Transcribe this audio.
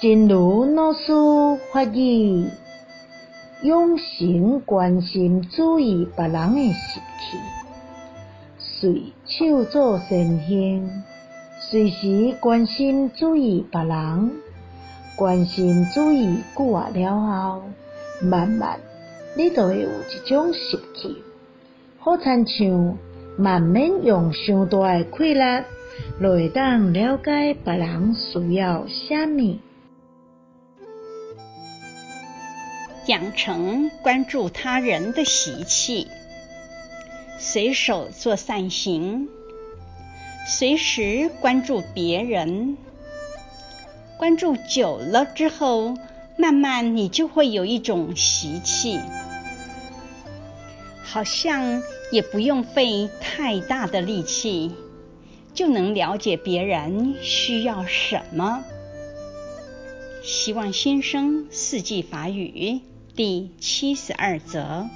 真如老师法语，养成关心注意别人的习气，随手做善行，随时关心注意别人，关心注意久啊了后，慢慢你就会有一种习气，好亲像慢慢用上大的气力，就会当了解别人需要啥物。养成关注他人的习气，随手做善行，随时关注别人。关注久了之后，慢慢你就会有一种习气，好像也不用费太大的力气，就能了解别人需要什么。希望新生四季法语第72则。